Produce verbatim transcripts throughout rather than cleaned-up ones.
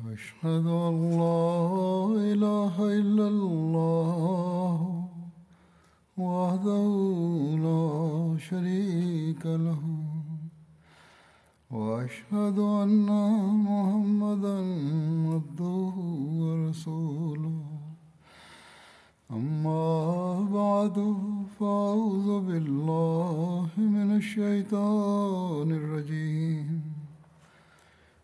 أشهد أن لا إله إلا الله وحده لا شريك له وأشهد أن محمدا عبده ورسوله أما بعد فأعوذ بالله من الشيطان الرجيم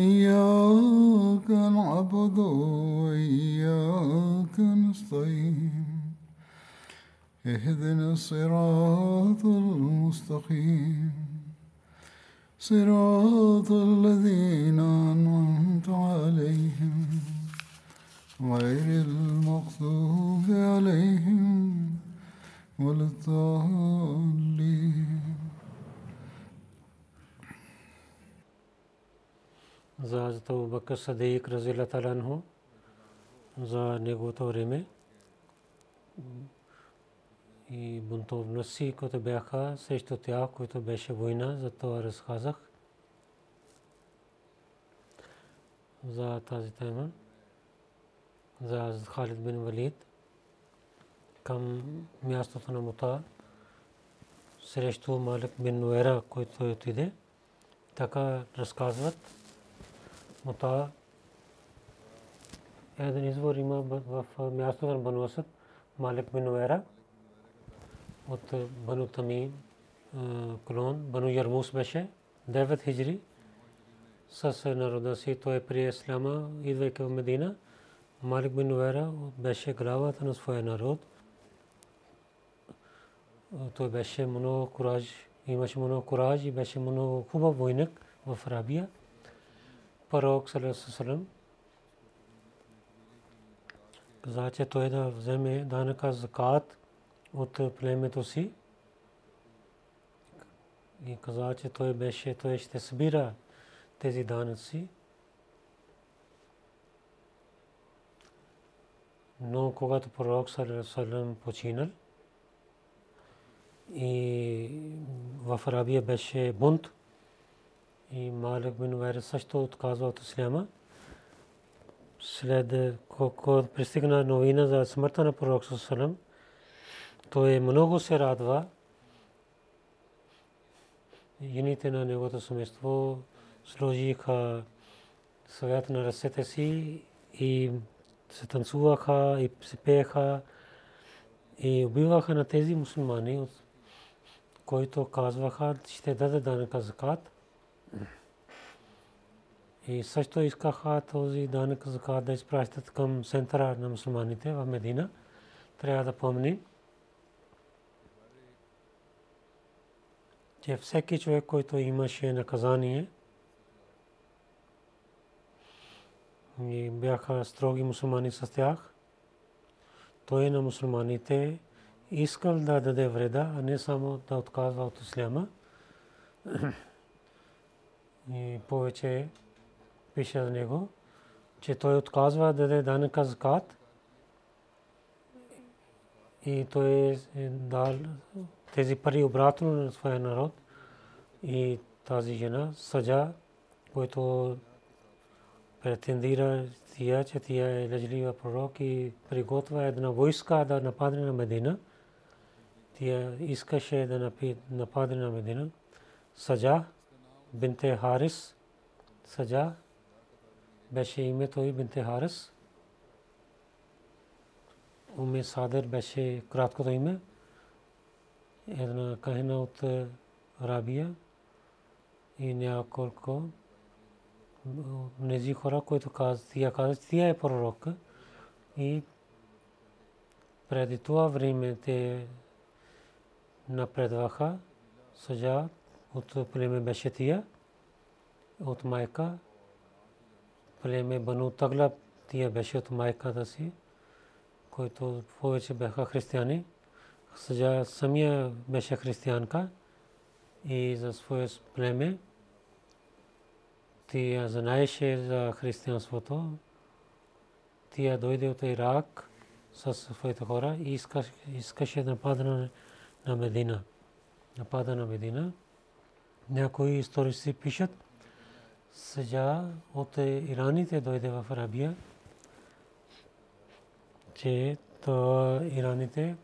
إياك نعبد وإياك نستعين اهدنا الصراط المستقيم صراط الذين أنعمت عليهم غير المغضوب عليهم ولا الضالين. За Хазрат Абу Бакър Садийк разияллаху таала анху, за неговото време и бунтовници, които бяха срещу тях, които беше война, за това разказах за тази тема. За Хазрат Халид бин Валид към мястото на Мута срещу Малик бин Нуайра, който отиде. Така разказват. Мута един извор има в мястото на Бану Асад, Малик бин Нуайра от Бану Тамим клон, Бану Ярмус беше девет хиджри с народа си. Той прие исляма, идвайки в Медина. Малик бин Нуайра беше главата на своя народ. Той беше много кураж, имаше много кураж и беше много хубав войник в Арабия. Пророк саллаллаху алейхи ва саллям каза, че той да вземе данъка закат от племето си и каза, че той беше, той ще събира тези данъци. Но когато пророк саллаллаху алейхи ва саллям починал и в Арабия беше бунт и Малик бин Нуайра също отказва от исляма. След когато пристигна новина за смъртта на пророк саллаллаху алейхи ва саллям, той много се радва. Юните на неговото семейство сложиха свят на ръцете си и се танцуваха и се пееха и убиваха на тези мусулмани, които казваха, ще дадат данъка закат. И също искаха този данък закат да изпращат към центъра на мусулманите в Медина. Трябва да помним, че всеки човек, който имаше наказание, и бяха строги мусулмани с тях, той на мусулманите искал да даде вреда, а не само да отказва от исляма. И повече пише за него, че той отказва да даде данъка закат и той дал тези пари обратно на своя народ. И тази жена Саджа, който претендира тия, че тия е лъжлива пророк и приготва една войска да нападне на Медина. Тия искаше да нападне на Медина. Саджа бинте Харис, Саджа беше името и бинте Харис. Уме Садър беше краткото име. Една кахина от Арабия и няколко тези хора, които казват, тя е пророк. И преди това време те напредваха. Саджа от племе беше тя, от майка. Племе Бану Таглаб, тя беше от майката си, които повече бяха християни. самия беше християнка и за своя племе. Тя знаеше за християнството. Тя дойде от Ирак със своите хора и искаше да нападне на Медина. Напада на Медина. Някои историци пишат, сега от ираните дойде в Арабия, че то ираните,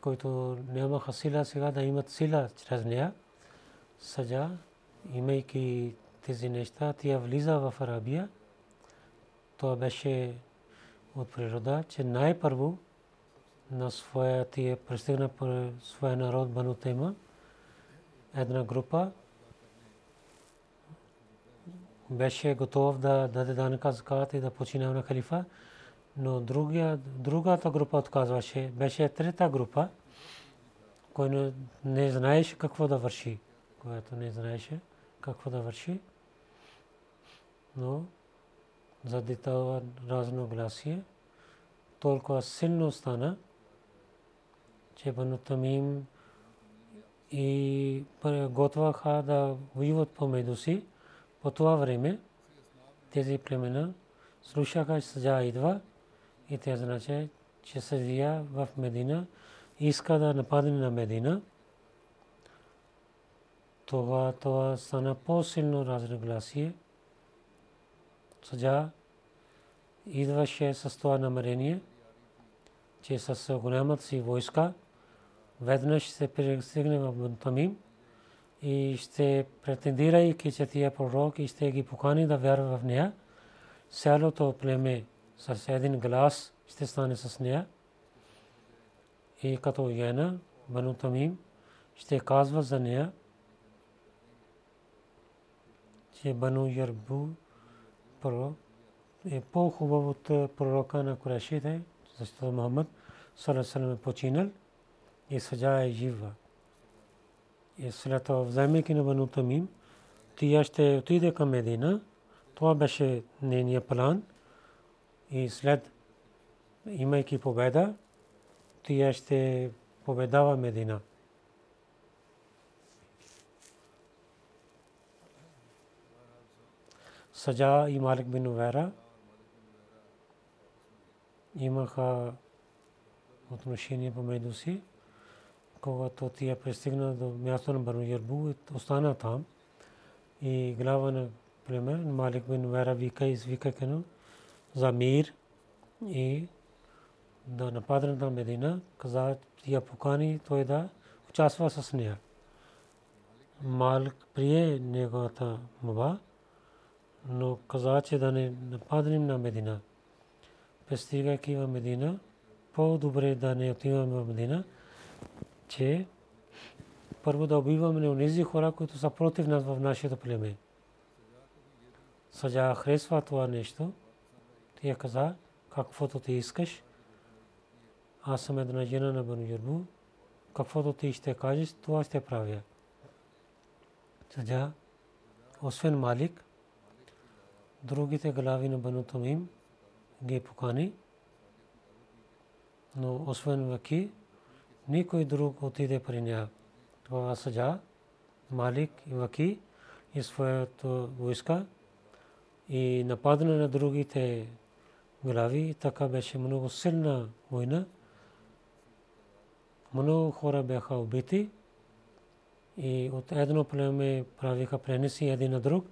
които нямаха сила, сега да имат сила чрез нея. Сега, имайки тези неща, тя влиза в Арабия. Това беше от природа, че най-първо на своя тия пристигна своя народ Бану Тайма, една група беше готов да даде данъка закат и да почине на халифа, но другия, другата група отказваше. Беше трета група, която не знаеше какво да върши, която не знаеше какво да върши, но заради това разногласие толкова силно стана, че Бану Тамим и готваха да воюват помежду си. По това време тези племена слушаха, че Саджа идва и те знаят, че Саджа в Медина иска да нападне на Медина. Това, това стана по-силно разногласие. Саджа идваше с това намерение, че с голямата си войска веднъж се пристигне в Бану Тамим и ще претендирайки, че тя е пророк и ще ги покани да вярва в нея, цялото племе с един глас ще стане с нея и като Йена, Бану Тамим ще казва за нея, че Бану Ярбу е по-хубав от пророка на Курайшите, защото Мухаммад саллаллаху алейхи ва саллям е починал и Саджа е жива. И след това вземайки на Бану Тамим, тя ще отиде към Медина. Това беше нейният план. И след имайки победа, тя ще победава Медина. Саджа и Малик бин Увайра имаха отношение помежду си. Когато тя пристигна до място на Бану Ярбу, остана там и глава на племе Малик бин Увайра вика, извика кено за мир и да нападне на Медина. Каза, тя покани той да участва с нея. Малик прие неговата молба, но каза, че да не нападнем на Медина. Пристигайки в Медина, по-добре да не отиваме в Медина, че първо да убиваме онези хора, които са против нас в нашето племе. Саджа харесва това нещо. Тя каза, каквото ти искаш. Аз съм една жена на Бану Ярбу. Каквото ти ще кажеш, това ще правя. Саджа, освен Малик, другите глави на Бану Тамим ги покани. Но освен Ваки, никой друг отиде при нея. Това Саджа, Малик и Ваки и своето войска и нападна на другите глави. Така беше много силна война. Много хора бяха убити и от едно племе правиха пренеси един на друг.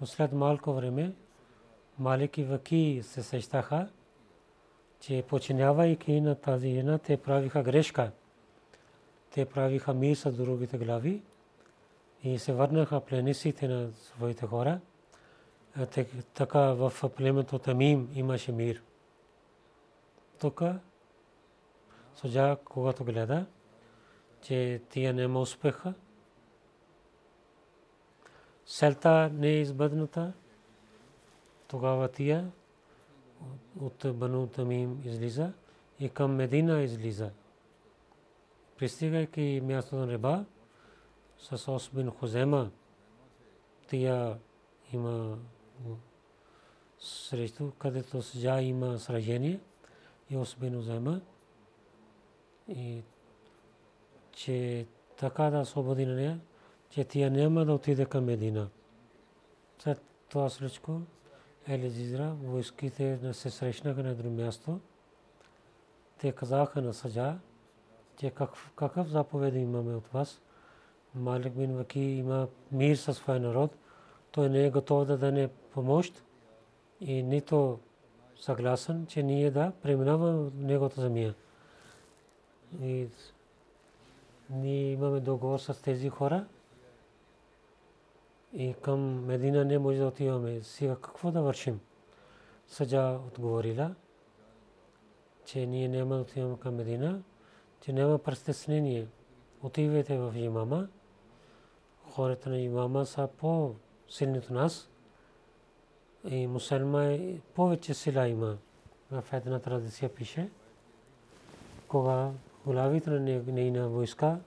Но след малко време Малик и Ваки се сещаха, че подчинявайки на тази една, те правиха грешка. Те правиха мир с другите глави и се върнаха пленниците на своите хора. Така в племето Тамим имаше мир. Тук Саджа, когато гледа, че тия няма успеха, селта не е избъдната, тогава тия от Бану Тамим излиза и към Медина излиза. Пристигайки място на Риба с Ос бин Хузема, тия има срещу, където Саджа има сражение и Ос бин Хузема и че така да свободи нея, че тя няма да отиде към Медина. След това случко, Елизизра, войските се срещнаха на едно място. Те казаха на Саджа, че какъв заповед имаме от вас. Малик бин Ваки има мир със своя народ. Той не е готов да даде помощ и нито съгласен, че ние да преминаваме неговата земя. И ние имаме договор с тези хора и към Медина не може да отиваме. Сега какво да вършим? Саджа отговорила, че ние няма да отиваме към Медина, че няма престеснение. Отивете в имама. Хората на имама са по-силни от нас и мусульмани повече сила има. В една традиция пише, кога главите на нейна войска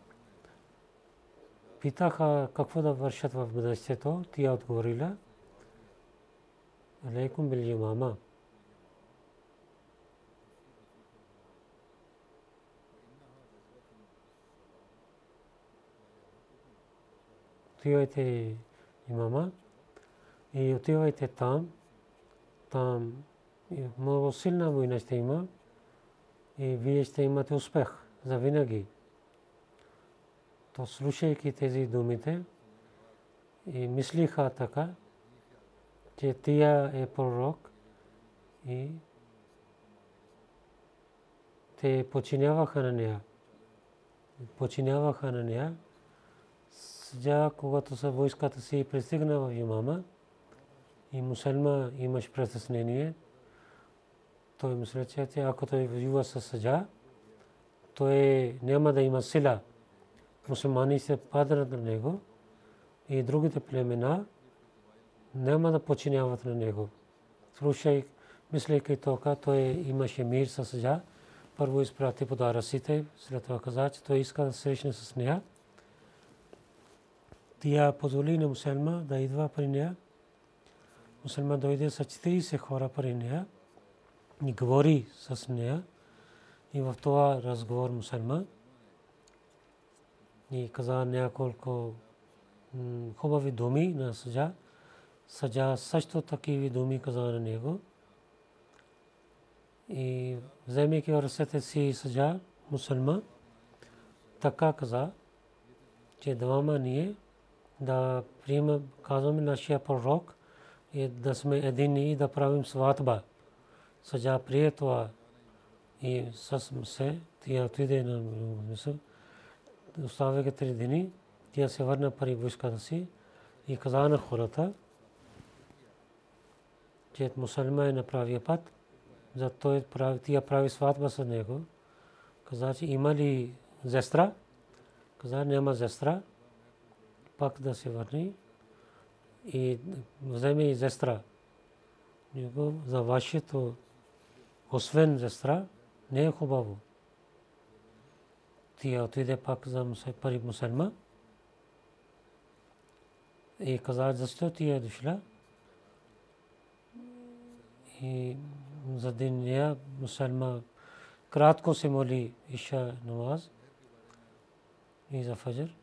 питаха какво да вършат в бъдещето, тя отговорила: алейкум бил имама. Отивайте имама и отивайте там. Там много силна война ще има и вие ще имате успех за винаги. То слушайки тези думите и мислиха така, че тя е пророк и те починяваха на нея. Починяваха на нея. Сега, когато са войската си пристигна в имама и мусульма имаш притеснение, той мисля, че ако той воюва със Саджа, той няма да има сила. Мусулмани се падат на него и другите племена няма да починяват на него. Слушай, мислейки тока, той имаше мир със Саджа. Първо изпрати подаръците, след това каза, че той иска да срещне с нея. Тя позволи на мусульма да идва при нея. Мусульма дойде с четирийсет хора при нея и говори с нея. И в това разговор мусульма и каза няколко хубави думи на Саджа. Саджа също такива думи каза на него. И вземайки в ръцете си Саджа, мусульма така каза, че двама ние да приемем, казваме нашия пророк и да сме едини и да правим сватба. Саджа прие това и със се, тя отиде на Мусул. Оставяйки три дни, тя се върна при войската си и каза на хората, че мусульман е на правия път, зато тя прави сватба с него. Каза, че има ли зестра? Каза, няма зестра. Пак да се върни и вземе и зестра. За вашето, освен зестра, не е хубаво. Тя отиде пак за пари мусульма и каза, защо тя е дошла. И за деня мусульма кратко се моли иша намаз и за фаджр.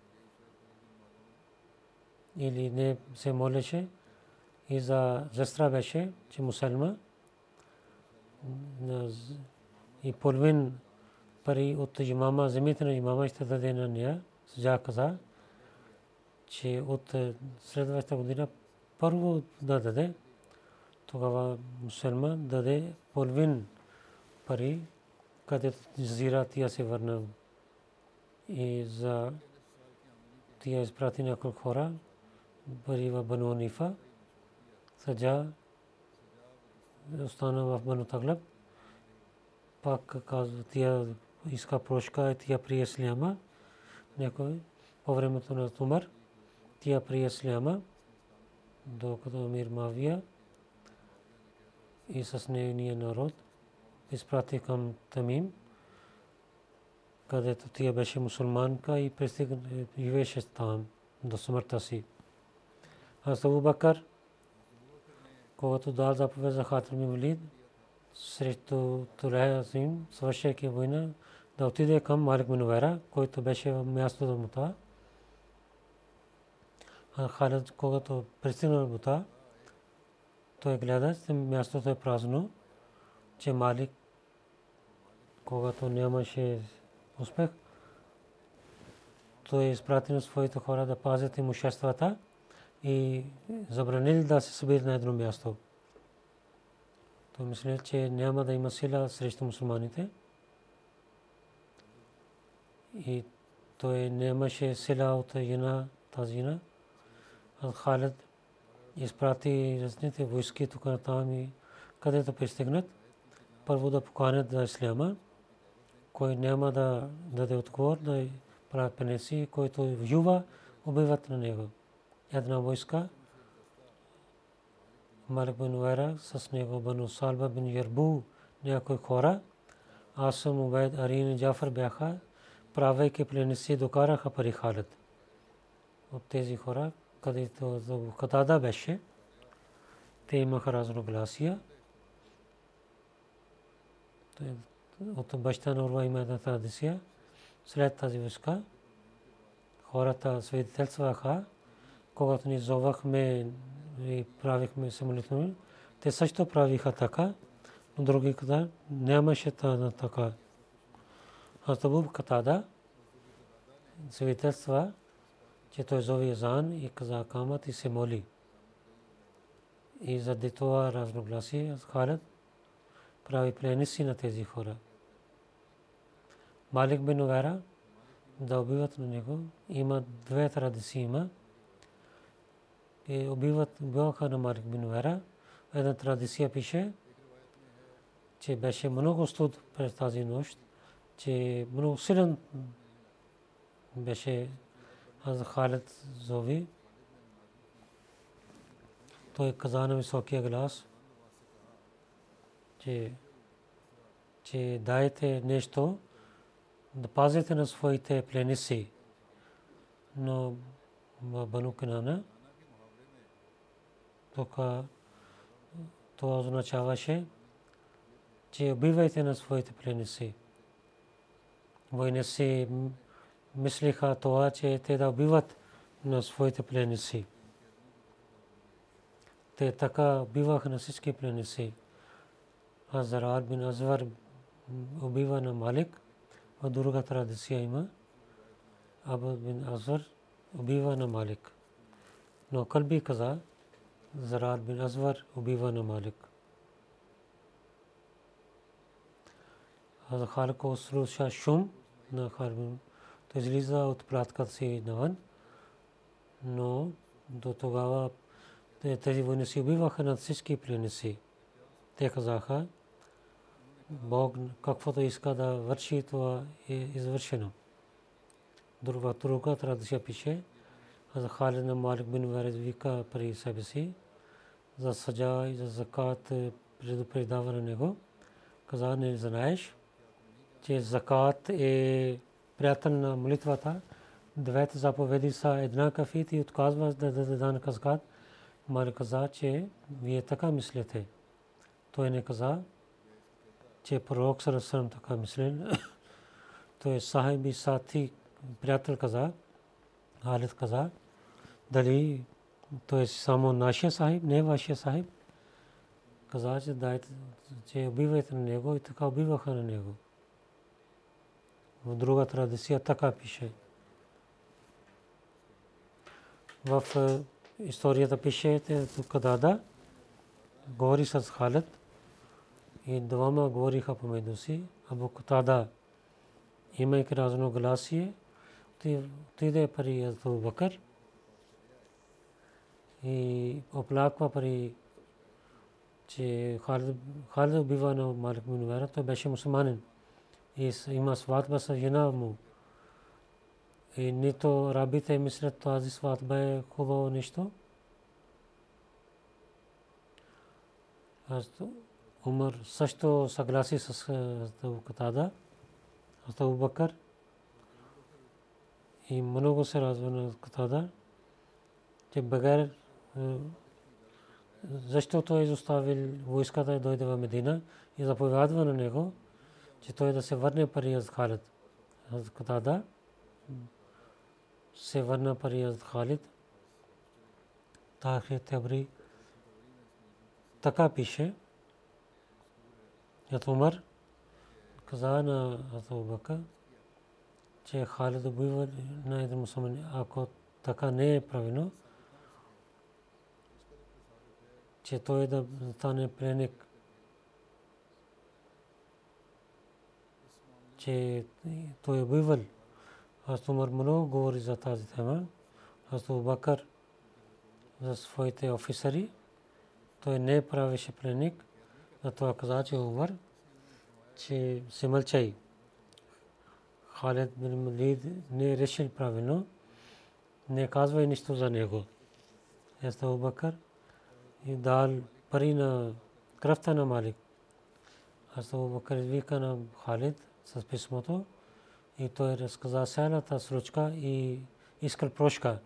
Или не се молеше и за застра беше, че мусульма и половин пари от имама, земите на имама ще даде на нея. Саджа каза, че от следващата година първо да даде. Тогава мусульма даде половин пари, където джазира тя се върна и за тя изпрати няколко хора. Барива Бану Нифа, Саджа остана в Бану Таглаб. Пак казва, тя иска прошка и тя прие сляма. Някой по времето на Тумар, тя прие сляма, докато Амир Мавия и с нейния народ изпрати към Тамим, където тя беше мусулманка и живеше там до смъртта си. Абу Бакър, когато дал заповед за Хатим ибн Валид срещу Тулея Азим, свършайки война, да отиде към Малик бин Увайра, който беше мястото на Мута. А Халид, когато пристигна на Мута, той гледа, че мястото е празно, че Малик, когато нямаше успех, той изпрати на своите хора да пазят имуществата и забранили да се събират на едно място. Той мисли, че няма да има сила срещу мусулманите. И той нямаше сила от една тазина. Халид изпрати разните войски тук на там, където пристигнат. Първо да поканят за исляма, кой няма да даде отговор, да правят пенеси, който вюва, убиват на него. Една войска, Малик бин Увайра, с него Бану Салба бин Ярбу, някои хора, Асам, Убайд, Арин и Джафар бяха, правейки пленеси, докараха пари Халид. От тези хора, където Катада беше, те имаха разногласия. От баща на Урва има една традиция. След тази войска, хората свидетелстваха, когато ни зовахме и правихме самолетни, те също правиха така, но други казаха, нямаше така. Абу Катада свидетелства, че той зови азан и каза камат и се моли. И заради това разногласие Халид прави пленници на тези хора. Малик бин Увайра да убиват на него. Има две традиции има. И убиват бяха на Малик бин Увайра. Една традиция пише, че беше много студ през тази нощ, че много силен беше Халид зови. Той каза на високия глас, че, че дайте нещо, да пазите на своите пленници. Но Бану Кинана, това означаваше, че убивайте на своите пленници. Войници мислиха това, че те да убиват на своите пленници. Те така убиваха на всички пленници. Азрар бин Азвар убива на Малик. А друга традиция има. Абу бин Азвар убива на Малик. Но Кълби каза, Зарар бин Азвар убива на Малик. Аз Халко слуша шум на Харбин. Той излиза от пратката си навън. Но до тогава тези войници убиваха над всички пленници. Те казаха, Бог каквото иска да върши, това е извършено. Друга друга традиция пише, аз Халид на Малик бин Увайра вика при себе си, за саджа и за закат предупредава на него. Каза, не знаеш, че закат е приятел на молитвата. Двете заповеди са еднакви, ти отказваш да даде данък закат. Малик каза, че вие така мислите. Той не каза, че пророк Сарасърм така мислен. Той сахиби сати приятел каза, Халид каза, дали той само нашия сахиб, не вашия сахиб. Каза, че дайте, че убивайте на него и така убиваха на него. В друга традиция така пише. В историята пише, Катада говори с Халид. И двама говориха помежду си. Абу Катада, имайки разногласие, отиде при Абу Бакър и оплаква при, че Халид убива на Малик бин Увайра. Той беше мусулманин и има сватба с жена му. И нито рабите мислят, тази сватба е хубаво нещо. Умар също съгласи с Абу Катада, с Абу Бакър и много се радва на Катада, че бегар, защото той изоставил войската и дойде в Медина и заповядва на него, че той да се върне пари от Халид. Аз Катада се върна пари от Халид. Тахир Табри така пише. Ето Умар каза на Абу Бакър, че Халид убива на един мусулманин. Ако така не е правилно, че той да стане пленник, че той е бивал. Аз Умар много говори за тази тема. Аз Абу Бакър за своите офицери, той не правеше пленник, а това каза, че Умар, че се мълчай. Халид бин Малид не решил правилно, не казва и нищо за него. Аз Абу Бакър и дал пари на кръвта на Малик. Аз Абу Бакър вика на Халид с писмото и той разказа сялата случка и искал прошка.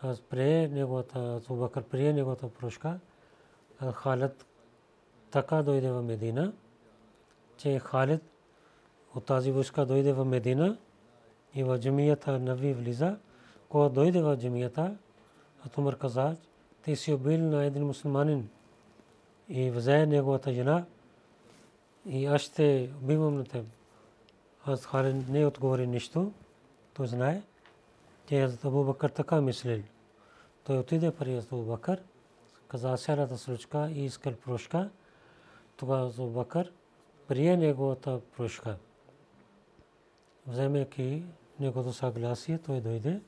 Аз прие неговата, Абу Бакър прие неговата прошка. Халид така дойде в Медина, че Халид от тази войска дойде в Медина и в джамията Нави влиза. Когато дойде в джамията, Умар каза, те си убил на един мусулманин и взе неговата жена и аз ще убивам на теб. Аз Халид не отговори нищо. Той знае, че Абу Бакър така мислил. Той отиде при Абу Бакър, каза сялата случка и искал прошка. Тогава Абу Бакър прие неговата прошка. Вземайки неговото съгласие, той дойде.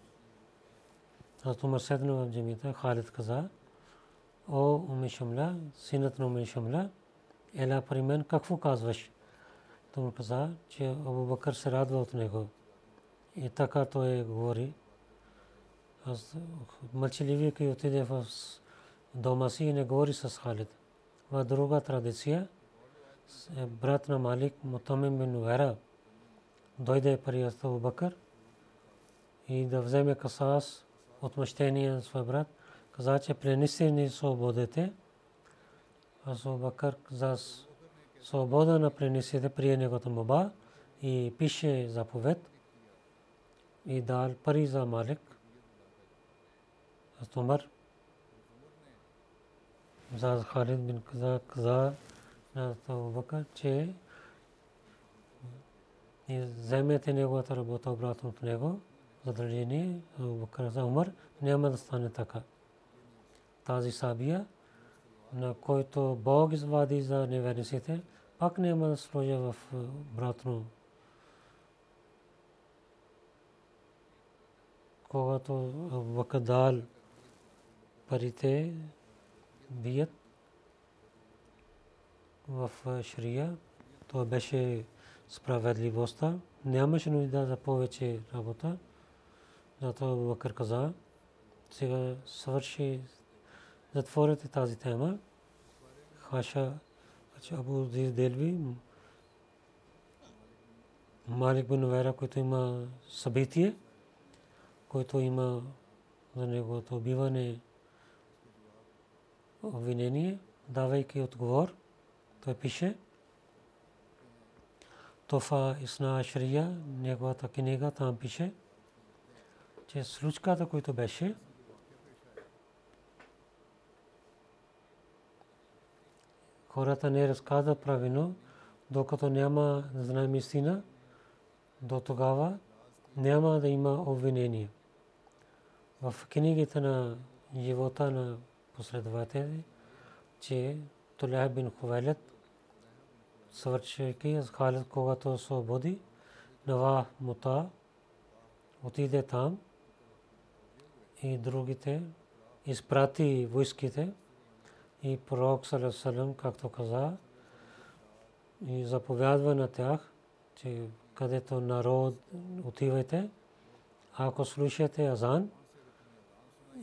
Аз Умар седна в джамията. Халид каза, о, Уми Шамла, синът на Уми Шамла, ела при мен, какво казваш? Той му каза, че Абу Бакър се радва от него. И така той говори. Аз мълчаливик и отиде в дома си и не говори с Халид. В друга традиция, брат на Малик, Мутамим бин Уера, дойде при Абу Бакър и да вземе касас отмъщение на своя брат. Каза, че плени си не свободите. Абу Бакър за свобода на пленисите прие неговата молба и пише заповед и дал пари за Малик. Аз Умар за Халид бин каза, каза на Абу Бакър, че вземете неговата работа обратно от него, задължение. Абу Бакър за Умар няма да стане така. Тази сабия, на който Бог извади за неверниците, пак няма да сложи в братно. Когато Абу Бакър дал парите бият в шария, то беше справедливостта. Нямаше нужда за повече работа. Затова Абу Бакър каза, сега свърши, затворете тази тема. Хаша Абу Делви, Малик бин Уера, който има събитие, който има за неговото убиване обвинение, давайки отговор, той пише. Тофа Исна Ашрия, неговата книга, там пише, че случката, който беше, хората не разказват правилно, докато няма да знаем истина, до тогава няма да има обвинение. В книгите на живота на последователите, че Тулях бин Хувайлид, свършвайки с Халид, когато се освободи, Навах Мута отиде там и другите изпрати войските. И пророк саллаллаху алейхи ва саллям, както каза, и заповядва на тях, че където народ отивате, ако слушате азан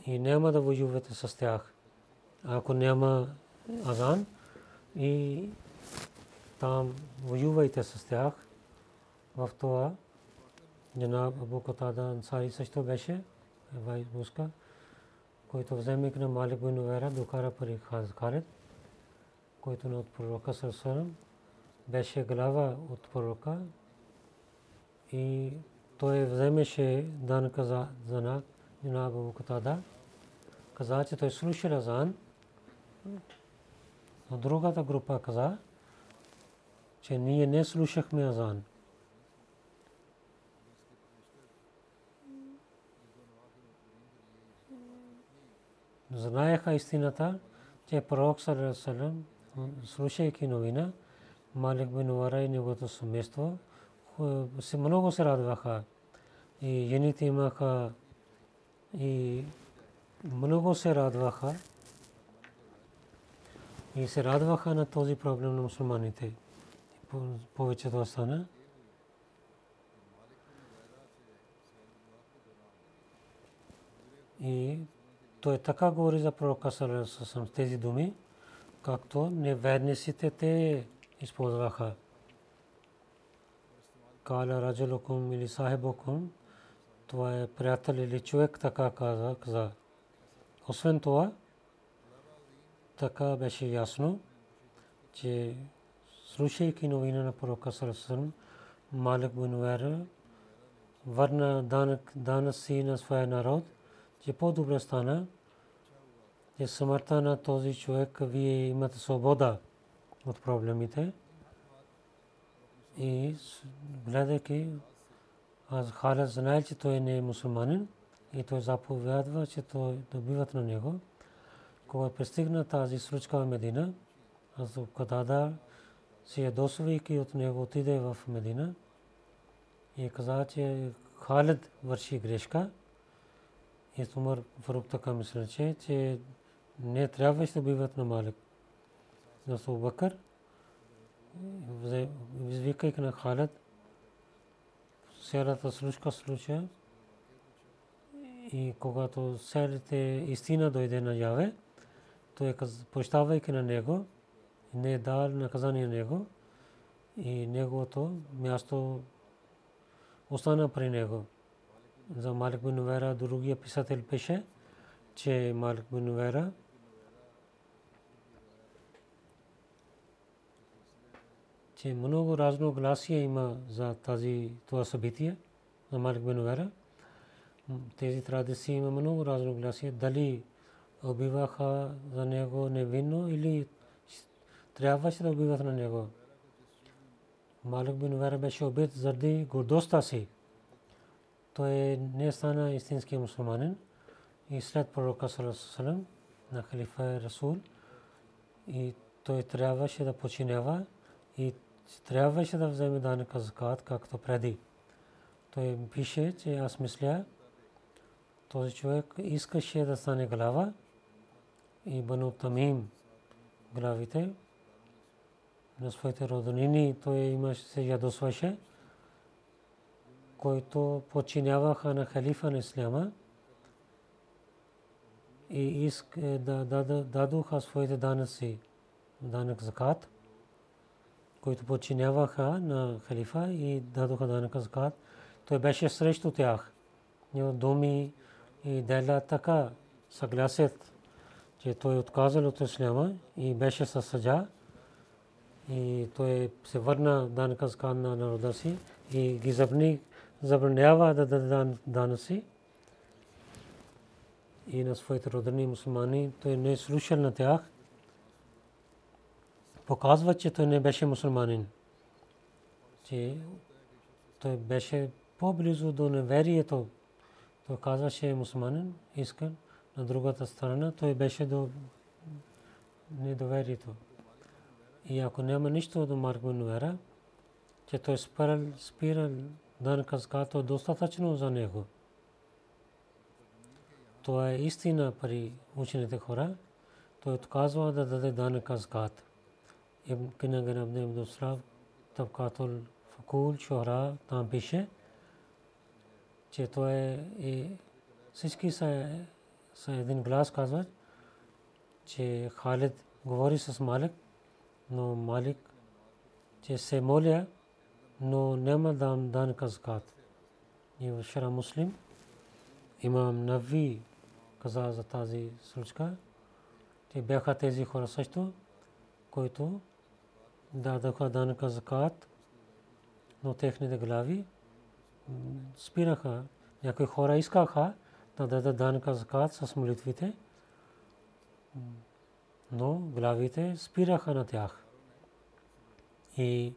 и няма да воювате с тях. Ако няма азан и там воювайте с тях. В това джанаб Абу Катада Ансари също беше войска, който вземе на Малик бин Уера, докара пари Халид, който от пророка саллаллаху алейхи ва саллям беше глава от пророка и той вземеше данъка за занак. Джанаб Абу Катада каза, че той слуша азан, но другата група каза, че ние не слушахме азан. Знаеха истината, че пророк саллаллаху алейхи ва саллям, слушайки новина, Малик бин Уара и неговото семейство, много се радваха. И жените имаха и много се радваха. И се радваха на този проблем на мусулманите. Повечето остана. И той така говори за пророка саллаллаху алейхи ва саллям с тези думи, както неведниците те използваха. Кала раджулукум или сахибукум, това е приятел или човек, така каза. Освен това, така беше ясно, че слушайки новина на пророка саллаллаху алейхи ва саллям, Малик бин Уара върна данъци на своя народ, че по-добре стана, че смъртта на този човек, вие имате свобода от проблемите. И гледайки, аз Халид знае, че той не е мусулманин и той заповядва, че той добиват на него. Когато пристигна тази случка в Медина, аз Катада си ядосвайки от него отиде в Медина и каза, че Халид върши грешка. И Умар Фарук така мислеше, че не трябваше да биват на Малик. Но Абу Бакър, извикайки на Халид, цялата случка случая и когато цялата истина дойде наяве, той прощавайки на него, не дал наказание на него и неговото място остана при него. За Малик бин Уара другия писател пише, че Малик бин Уара че много разногласия има за тази това събитие на Малик бин Уара. Тези традиции има много разногласия. Дали убиваха за него невинно или трябваше да убиват на него. Малик бин Уара беше убит заради гордостта си. Той не стана истински мусулманин и след пророка саллаллаху алейхи ва саллям на халифа Расул и той трябваше да починява и трябваше да вземе данъка закат, както преди. Той пише, че аз мисля, този човек искаше да стане глава и Бану Тамим главите на своите роднини, той имаше се ядосваше, който подчиняваха на халифа на Исляма и дадоха своите данъци, данък закат, който подчиняваха на халифа и дадоха данък закат. Той беше срещу тях. Думи и дела така съгласят, че той отказал от Исляма и беше със саджа и той се върна данък закат на народа си и ги забни забранява да даде данъци и на своите родни мусулмани. Той не слушал на тях. Показва, че той не беше мусулманин. Че той беше по-близо до неверието. Той казваше мусулманин, искан. На другата страна той беше до недоверието. И ако няма нищо до Малик бин Уара, че той спирал данъка закат е достатъчно за него. Това е истина при учените хора. Той отказва да даде данъка закат. Ибн Кинаган Абден Абдусрав, Табкатул Факул, Шохра, там пише, че той е всички са един глас казват, че Халид говори с Малик, но Малик, че се моля, но няма данъка закат. И в Шара Муслим имам Нави каза за тази случка, че бяха тези хора също, които дадоха дан ка закат, но техните глави спираха. Някои хора искаха да дадат дан ка закат с молитвите, но главите спираха на тях и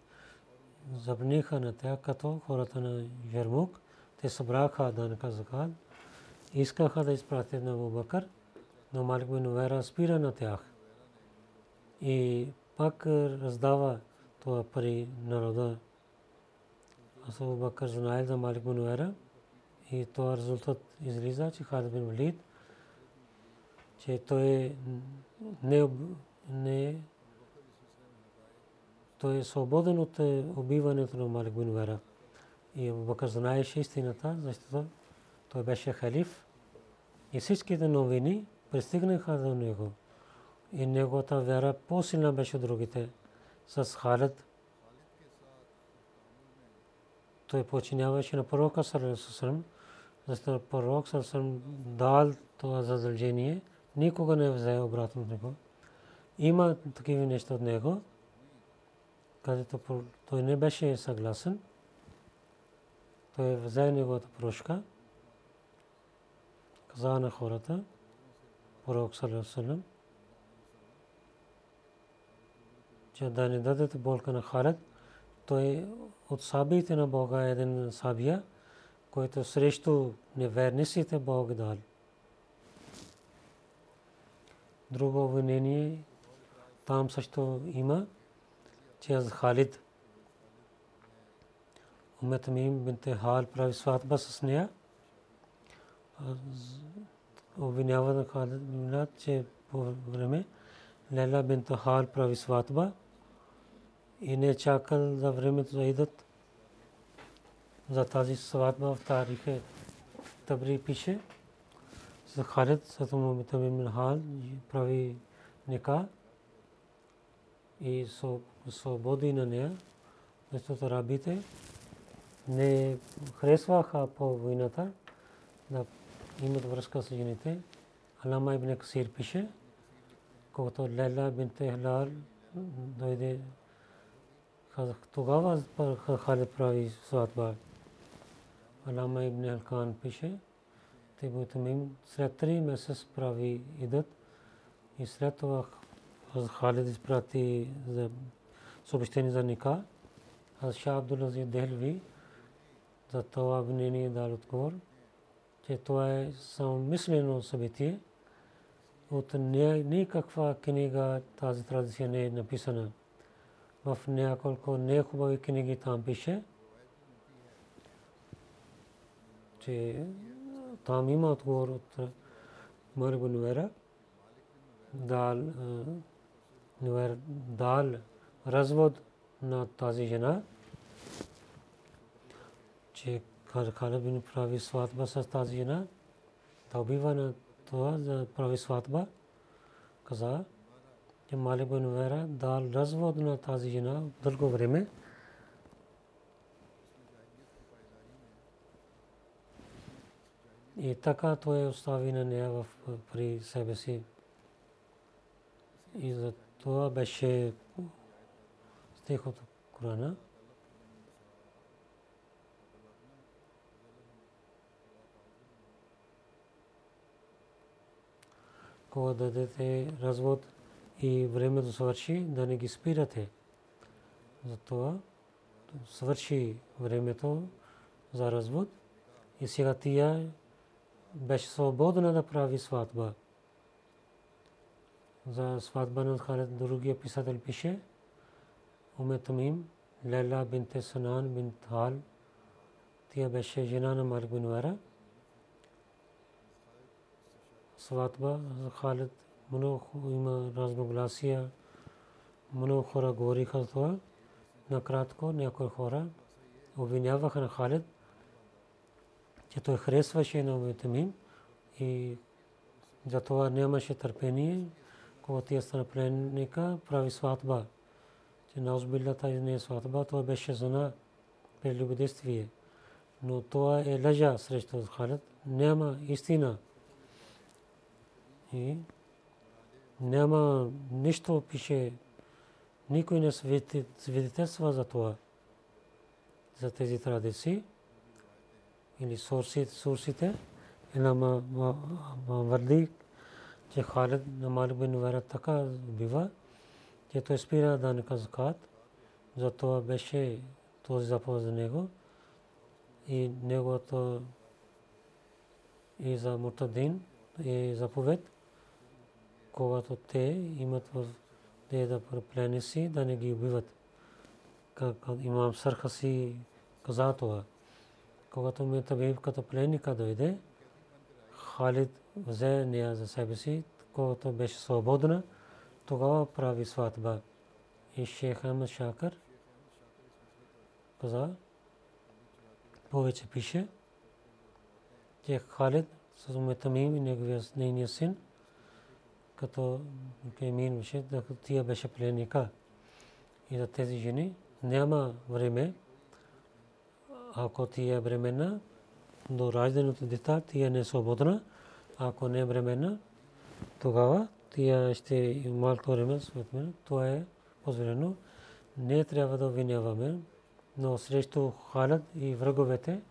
забраниха на тях, като хората на Ярмук. Те събраха дан ка закат, искаха да изпратят на Абу Бакър, но Малик бин Увайра спира на тях и пак раздава това пари народа. Аз Абу Бакър знаел за Малик бин Увайра и това резултат излиза, че Халид бин Валид, че той не той е свободен от убиването на Малик бин Увайра. И Абу Бакър знаеше истината, защото той беше халиф и всичките новини пристигнаха до него. И неговата вяра по-силна беше от другите. С Халид той подчиняваше на пророка саллаллаху алейхи ва саллям, защото пророк саллаллаху алейхи ва саллям дал това задължение, никога не взе обратно от него. Има такива неща от него, където той не беше съгласен. Той взе неговата прошка, каза на хората, пророк саллаллаху алейхи ва саллям, че да не дадете болка на Халид. Той от сабиите на Бога е един сабия, който срещу неверниците Бог дал. Друго обвинение там също има, че аз Халид. Уме Тамим бинте Хал прави сватба с нея. Обвинява на Халид бин Валид, че по време Лейла бинте Хал прави сватба и не чакал за времето да идат за тази сватба. В тарихе Табри пише за Халид, с Уме Тамим бин Хал прави никах и свободи на нея, защото рабите не харесваха по войната да имат връзка с жените. Алама ибн Касир пише, когато Лейла бинте Хал дойде, тогава Халид прави сватба. Алама ибн Алкан пише, те Бутамим след три месеца прави идат и след това Халид изпрати за съобщение за никах. Аз Шах Абдул-Азиз Дехлеви за това мнение дал отговор, че това е самомислено събитие. От никаква книга тази традиция не е написана. В няколко нехубави книги там пише, че там има отговор от Малик бин Увайра, дал развод на тази жена, че Халид бин прави сватба с тази жена, да убива на това за прави сватба. Каза, че Малик бин Увайра дал развод на тази жена в дълго време. И така той остави на нея в при себе си. И за това беше стихът от Корана. Кога дадете развод и времето свърши, да не ги спирате. Затова свърши времето за развод и сега тия беше свободна да прави сватба. За сватба на Халид другия писател пише, Уме Тамим, Лейла бинте Санан бинт Хал, тия беше жена на Малик бин Увайра. Сватба за Халид, много има разногласия, много хора говориха това. Накратко някои хора обвиняваха на Халид, че той харесваше на Уме Тамим и затова нямаше търпение, когато тя стана пленника, прави сватба. Че наузбилла тази не е сватба, това беше зана прелюбодействие. Но това е лъжа срещу Халид, няма истина. И няма нищо пише никой не свидетелства за това, за тези традиции или сурсите. Една върди, че Халид на Малик бин Уайрат така бива, че той спира да не казакат. Затова беше този запад за него и неговото и за муртадин и заповед, когато те имат в да плене си, да не ги убиват. Имам Сърха си каза това. Когато ме табиб като пленника дойде, Халид взе нея за себе си, когато беше свободна, тогава прави сватба. И Шейх Ахмед Шакър каза, повече пише, че Халид с Метамим и неговия син, като Кемин беше, тия беше пленника. И за тези жени няма време, ако тия е времена, до раждането дета тия не е свободна, ако не е времена, тогава тия ще малко време светме. Това е позволено. Не трябва да обвиняваме, но срещу Халид и враговете,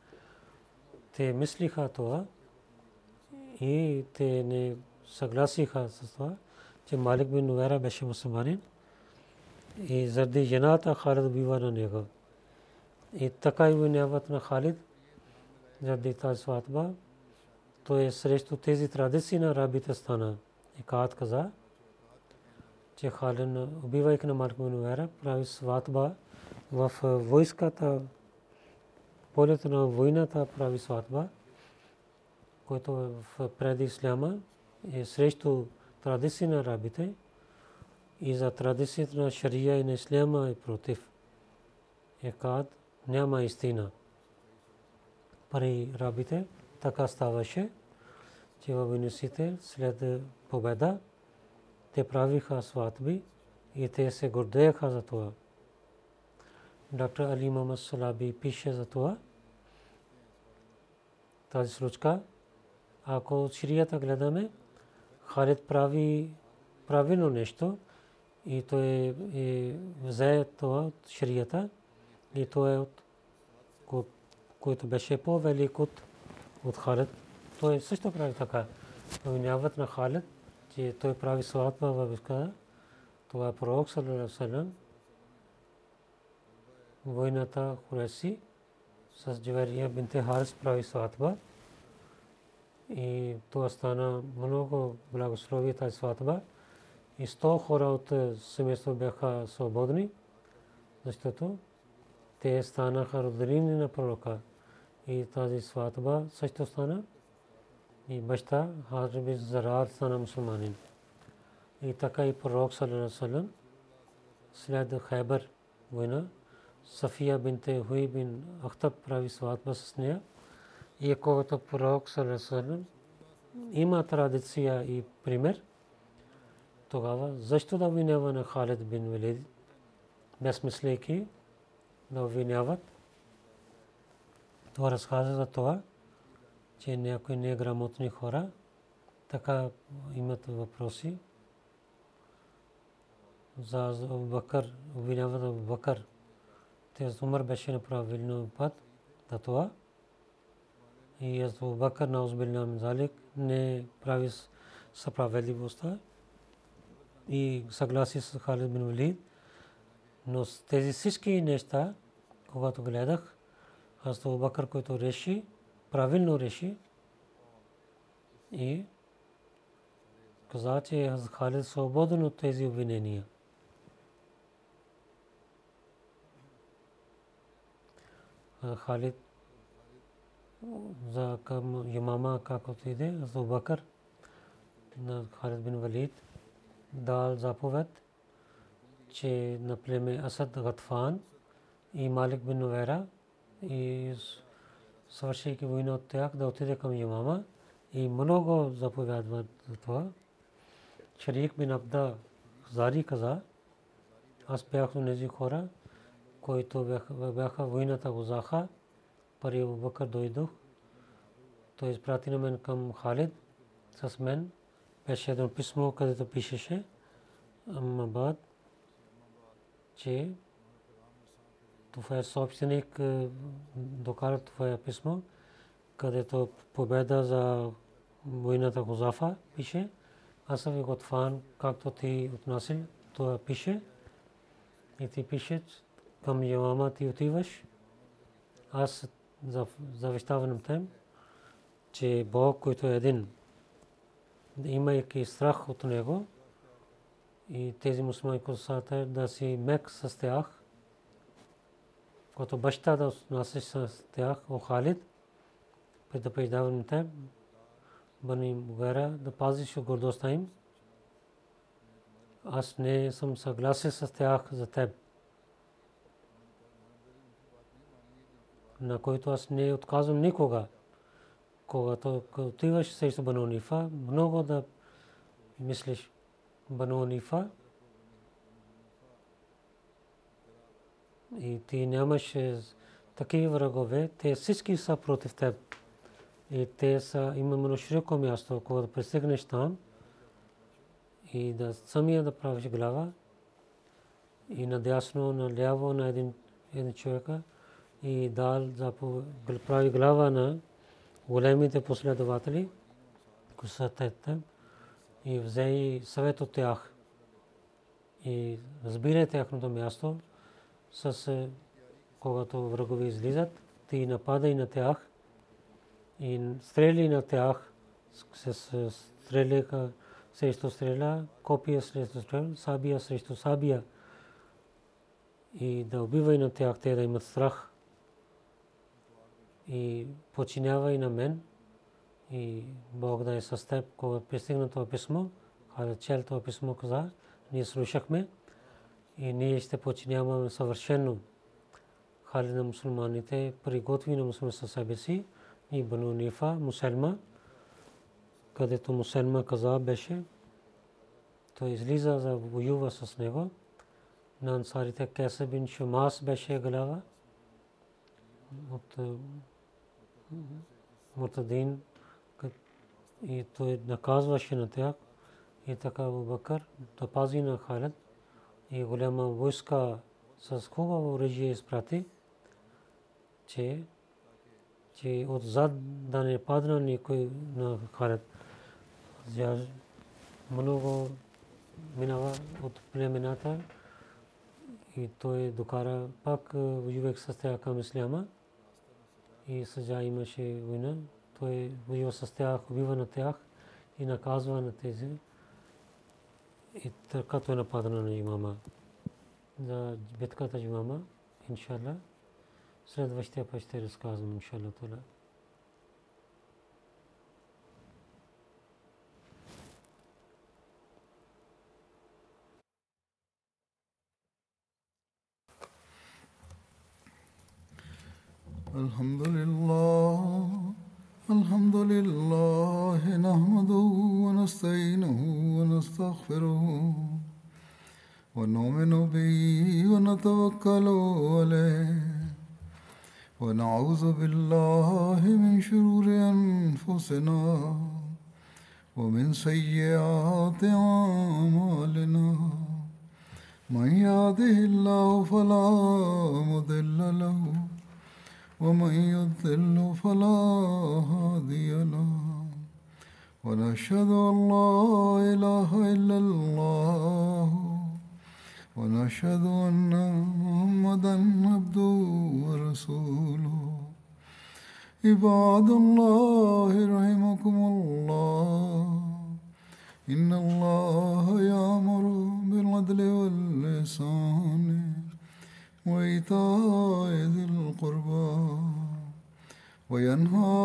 те мислиха това и те не съгласиха с това, че Малик бин Уайрат беше мусулманин и заради жената Халид бива на него. И така и обвиняват на Халид заради тази сватба. Той срещу тези традиции на арабите стана. И Каат каза, че Халид, убивайки на Малик бин Уайрат, прави сватба в войската, полето на войната прави сватба, който преди исляма е срещу традиции на арабите и за традициите на шария и на исляма е против. Екат няма истина. При арабите така ставаше, че във войниците след победа те правиха сватби и те се гордееха за това. Доктор Али Мамад Салаби пише за това, тази случка. Ако от ширията гледаме, Халид прави правилно нещо и той е взе това от ширията и той е от който беше по-велик от, от Халид. Той също прави така. Обвиняват на Халид, че той прави сватба във войската. Това е пророк саллаллаху алейхи ва саллям. Войната Хуреси с Джавария бинте Харис прави сватба. И това стана много благословие тази сватба. И сто хора от семейство бяха свободни, защото те станаха роднини на пророка. И тази сватба също стана. И баща Хазрат бин Зарар стана мусулманин. И така и пророк саллаллаху алейхи ва саллям след Хайбар война, Сафия бинте Хуй бин Ахтаб прави сватба с нея. И когато пророк саллаллаху алейхи ва саллям има традиция и пример, тогава защо да обвинява на Халид бин Велид, безмислейки да обвиняват? Това разказва за това, че някои неграмотни хора така имат въпроси. За Абу Бакър, обвиняват Абу Бакър. Тези Умар беше неправилен път за това. И Абу Бакър наузбилля мин залик не прави справедливостта и съгласи с Халид бин Велид. Но тези всички неща, когато гледах, аз Абу Бакър, който реши, правилно реши и каза, че Халид свободен от тези обвинения. Халид за към имама, както иде, Абу Бакър на Халид бин Велид дал заповед, че на племе Асад Гатфан и Малик бин Уайрат и свършейки война от тях да отиде към имама и много заповядват за това. Шарик бин Абда Зари каза, аз бях от тези хора, които бяха войната Гозаха. Пари Абу Бакър дойдох, той изпрати на мен към Халид, с мен беше едно писмо, където пишеше Аммабад че това собственик докара това писмо, където победа за войната Хузафа пише. Аз съм готван, както ти отнасил, това пише. И ти пише, към Явама ти отиваш. Аз завещавам тем, че Бог, който е един, имайки страх от него, и тези мусулмани, които са те, да си мек с тях, като баща да отнасяш с тях, о Халид, предупреждавам те, Бани Мугайра, да пазиш гордостта им. Аз не съм съгласен с тях за теб, на който аз не отказвам никога. Когато отиваш срещу Бану Ханифа, много да мислиш Бану Ханифа и ти нямаш такива врагове, те всички са против теб. И те са именно широко място, когато пристигнеш там и да самия да правиш глава и надясно, наляво на един, един човека и дал да прави глава на големите последователи, които са там, и взе съвет от тях и разбира тяхното място, с когато врагове излизат, ти нападай на тях и стрели на тях, с стрели срещу стрела, копия срещу стрела, сабия срещу сабия и да убивай на тях, те да имат страх и починявай на мен и Бог да е с теб. Когато пристигна това писмо, когато чел това писмо каза, ние слушахме и ние ще починяваме съвършено. Халид на мусулманите приготви на мусулмани със себе си. И Бану Ханифа, мусульма, където мусульма каза беше, той излиза за воюва с него. На ансарите Кайса бин Шумас беше глава от Муртадин и той наказваше на тях. И така Абу Бакър да пази на Халид и голяма войска с хубаво оръжие изпрати, че че отзад да не падна никой на Халид. Много минава от племената и той докара пак воювек с тях към исляма и сега имаше война. Той воюва с тях, убива на тях и наказва на тези и така той нападна на имама. За битката имама, иншаллах. Следващия път ще разказвам, иншаллах. Алхамдулиллах, алхамдулиллах, нахмадуху ва настаинуху ва настагфируху, ва нуъмину бихи ва натаваккалу алейх. وَنَعُوذُ بِاللَّهِ مِنْ شُرُورِ أَنْفُسِنَا وَمِنْ سَيِّئَاتِ أَعْمَالِنَا مَنْ يَهْدِهِ اللَّهُ فَلَا مُضِلَّ لَهُ وَمَنْ يُضْلِلْهُ فَلَا هَادِيَ لَهُ وَنَشْهَدُ أَنْ لَا إِلَهَ إِلَّا اللَّهُ وَنَشْهَدُ أَنَّ مُحَمَّدًا عَبْدُهُ وَرَسُولُهُ عِبَادَ اللَّهِ رَحِمَكُمُ اللَّهُ إِنَّ اللَّهَ يَأْمُرُ بِالْعَدْلِ وَالْإِحْسَانِ وَإِيتَاءِ ذِي الْقُرْبَى وَيَنْهَى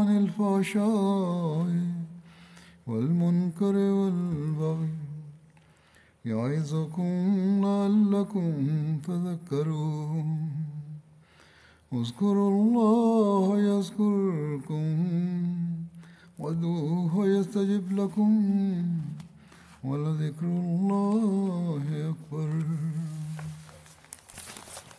عَنِ الْفَحْشَاءِ وَالْمُنكَرِ وَالْبَغْيِ يعظكم لعلكم تذكرون اذكروا الله يذكركم وادعوه يستجب لكم ولذكر الله أكبر.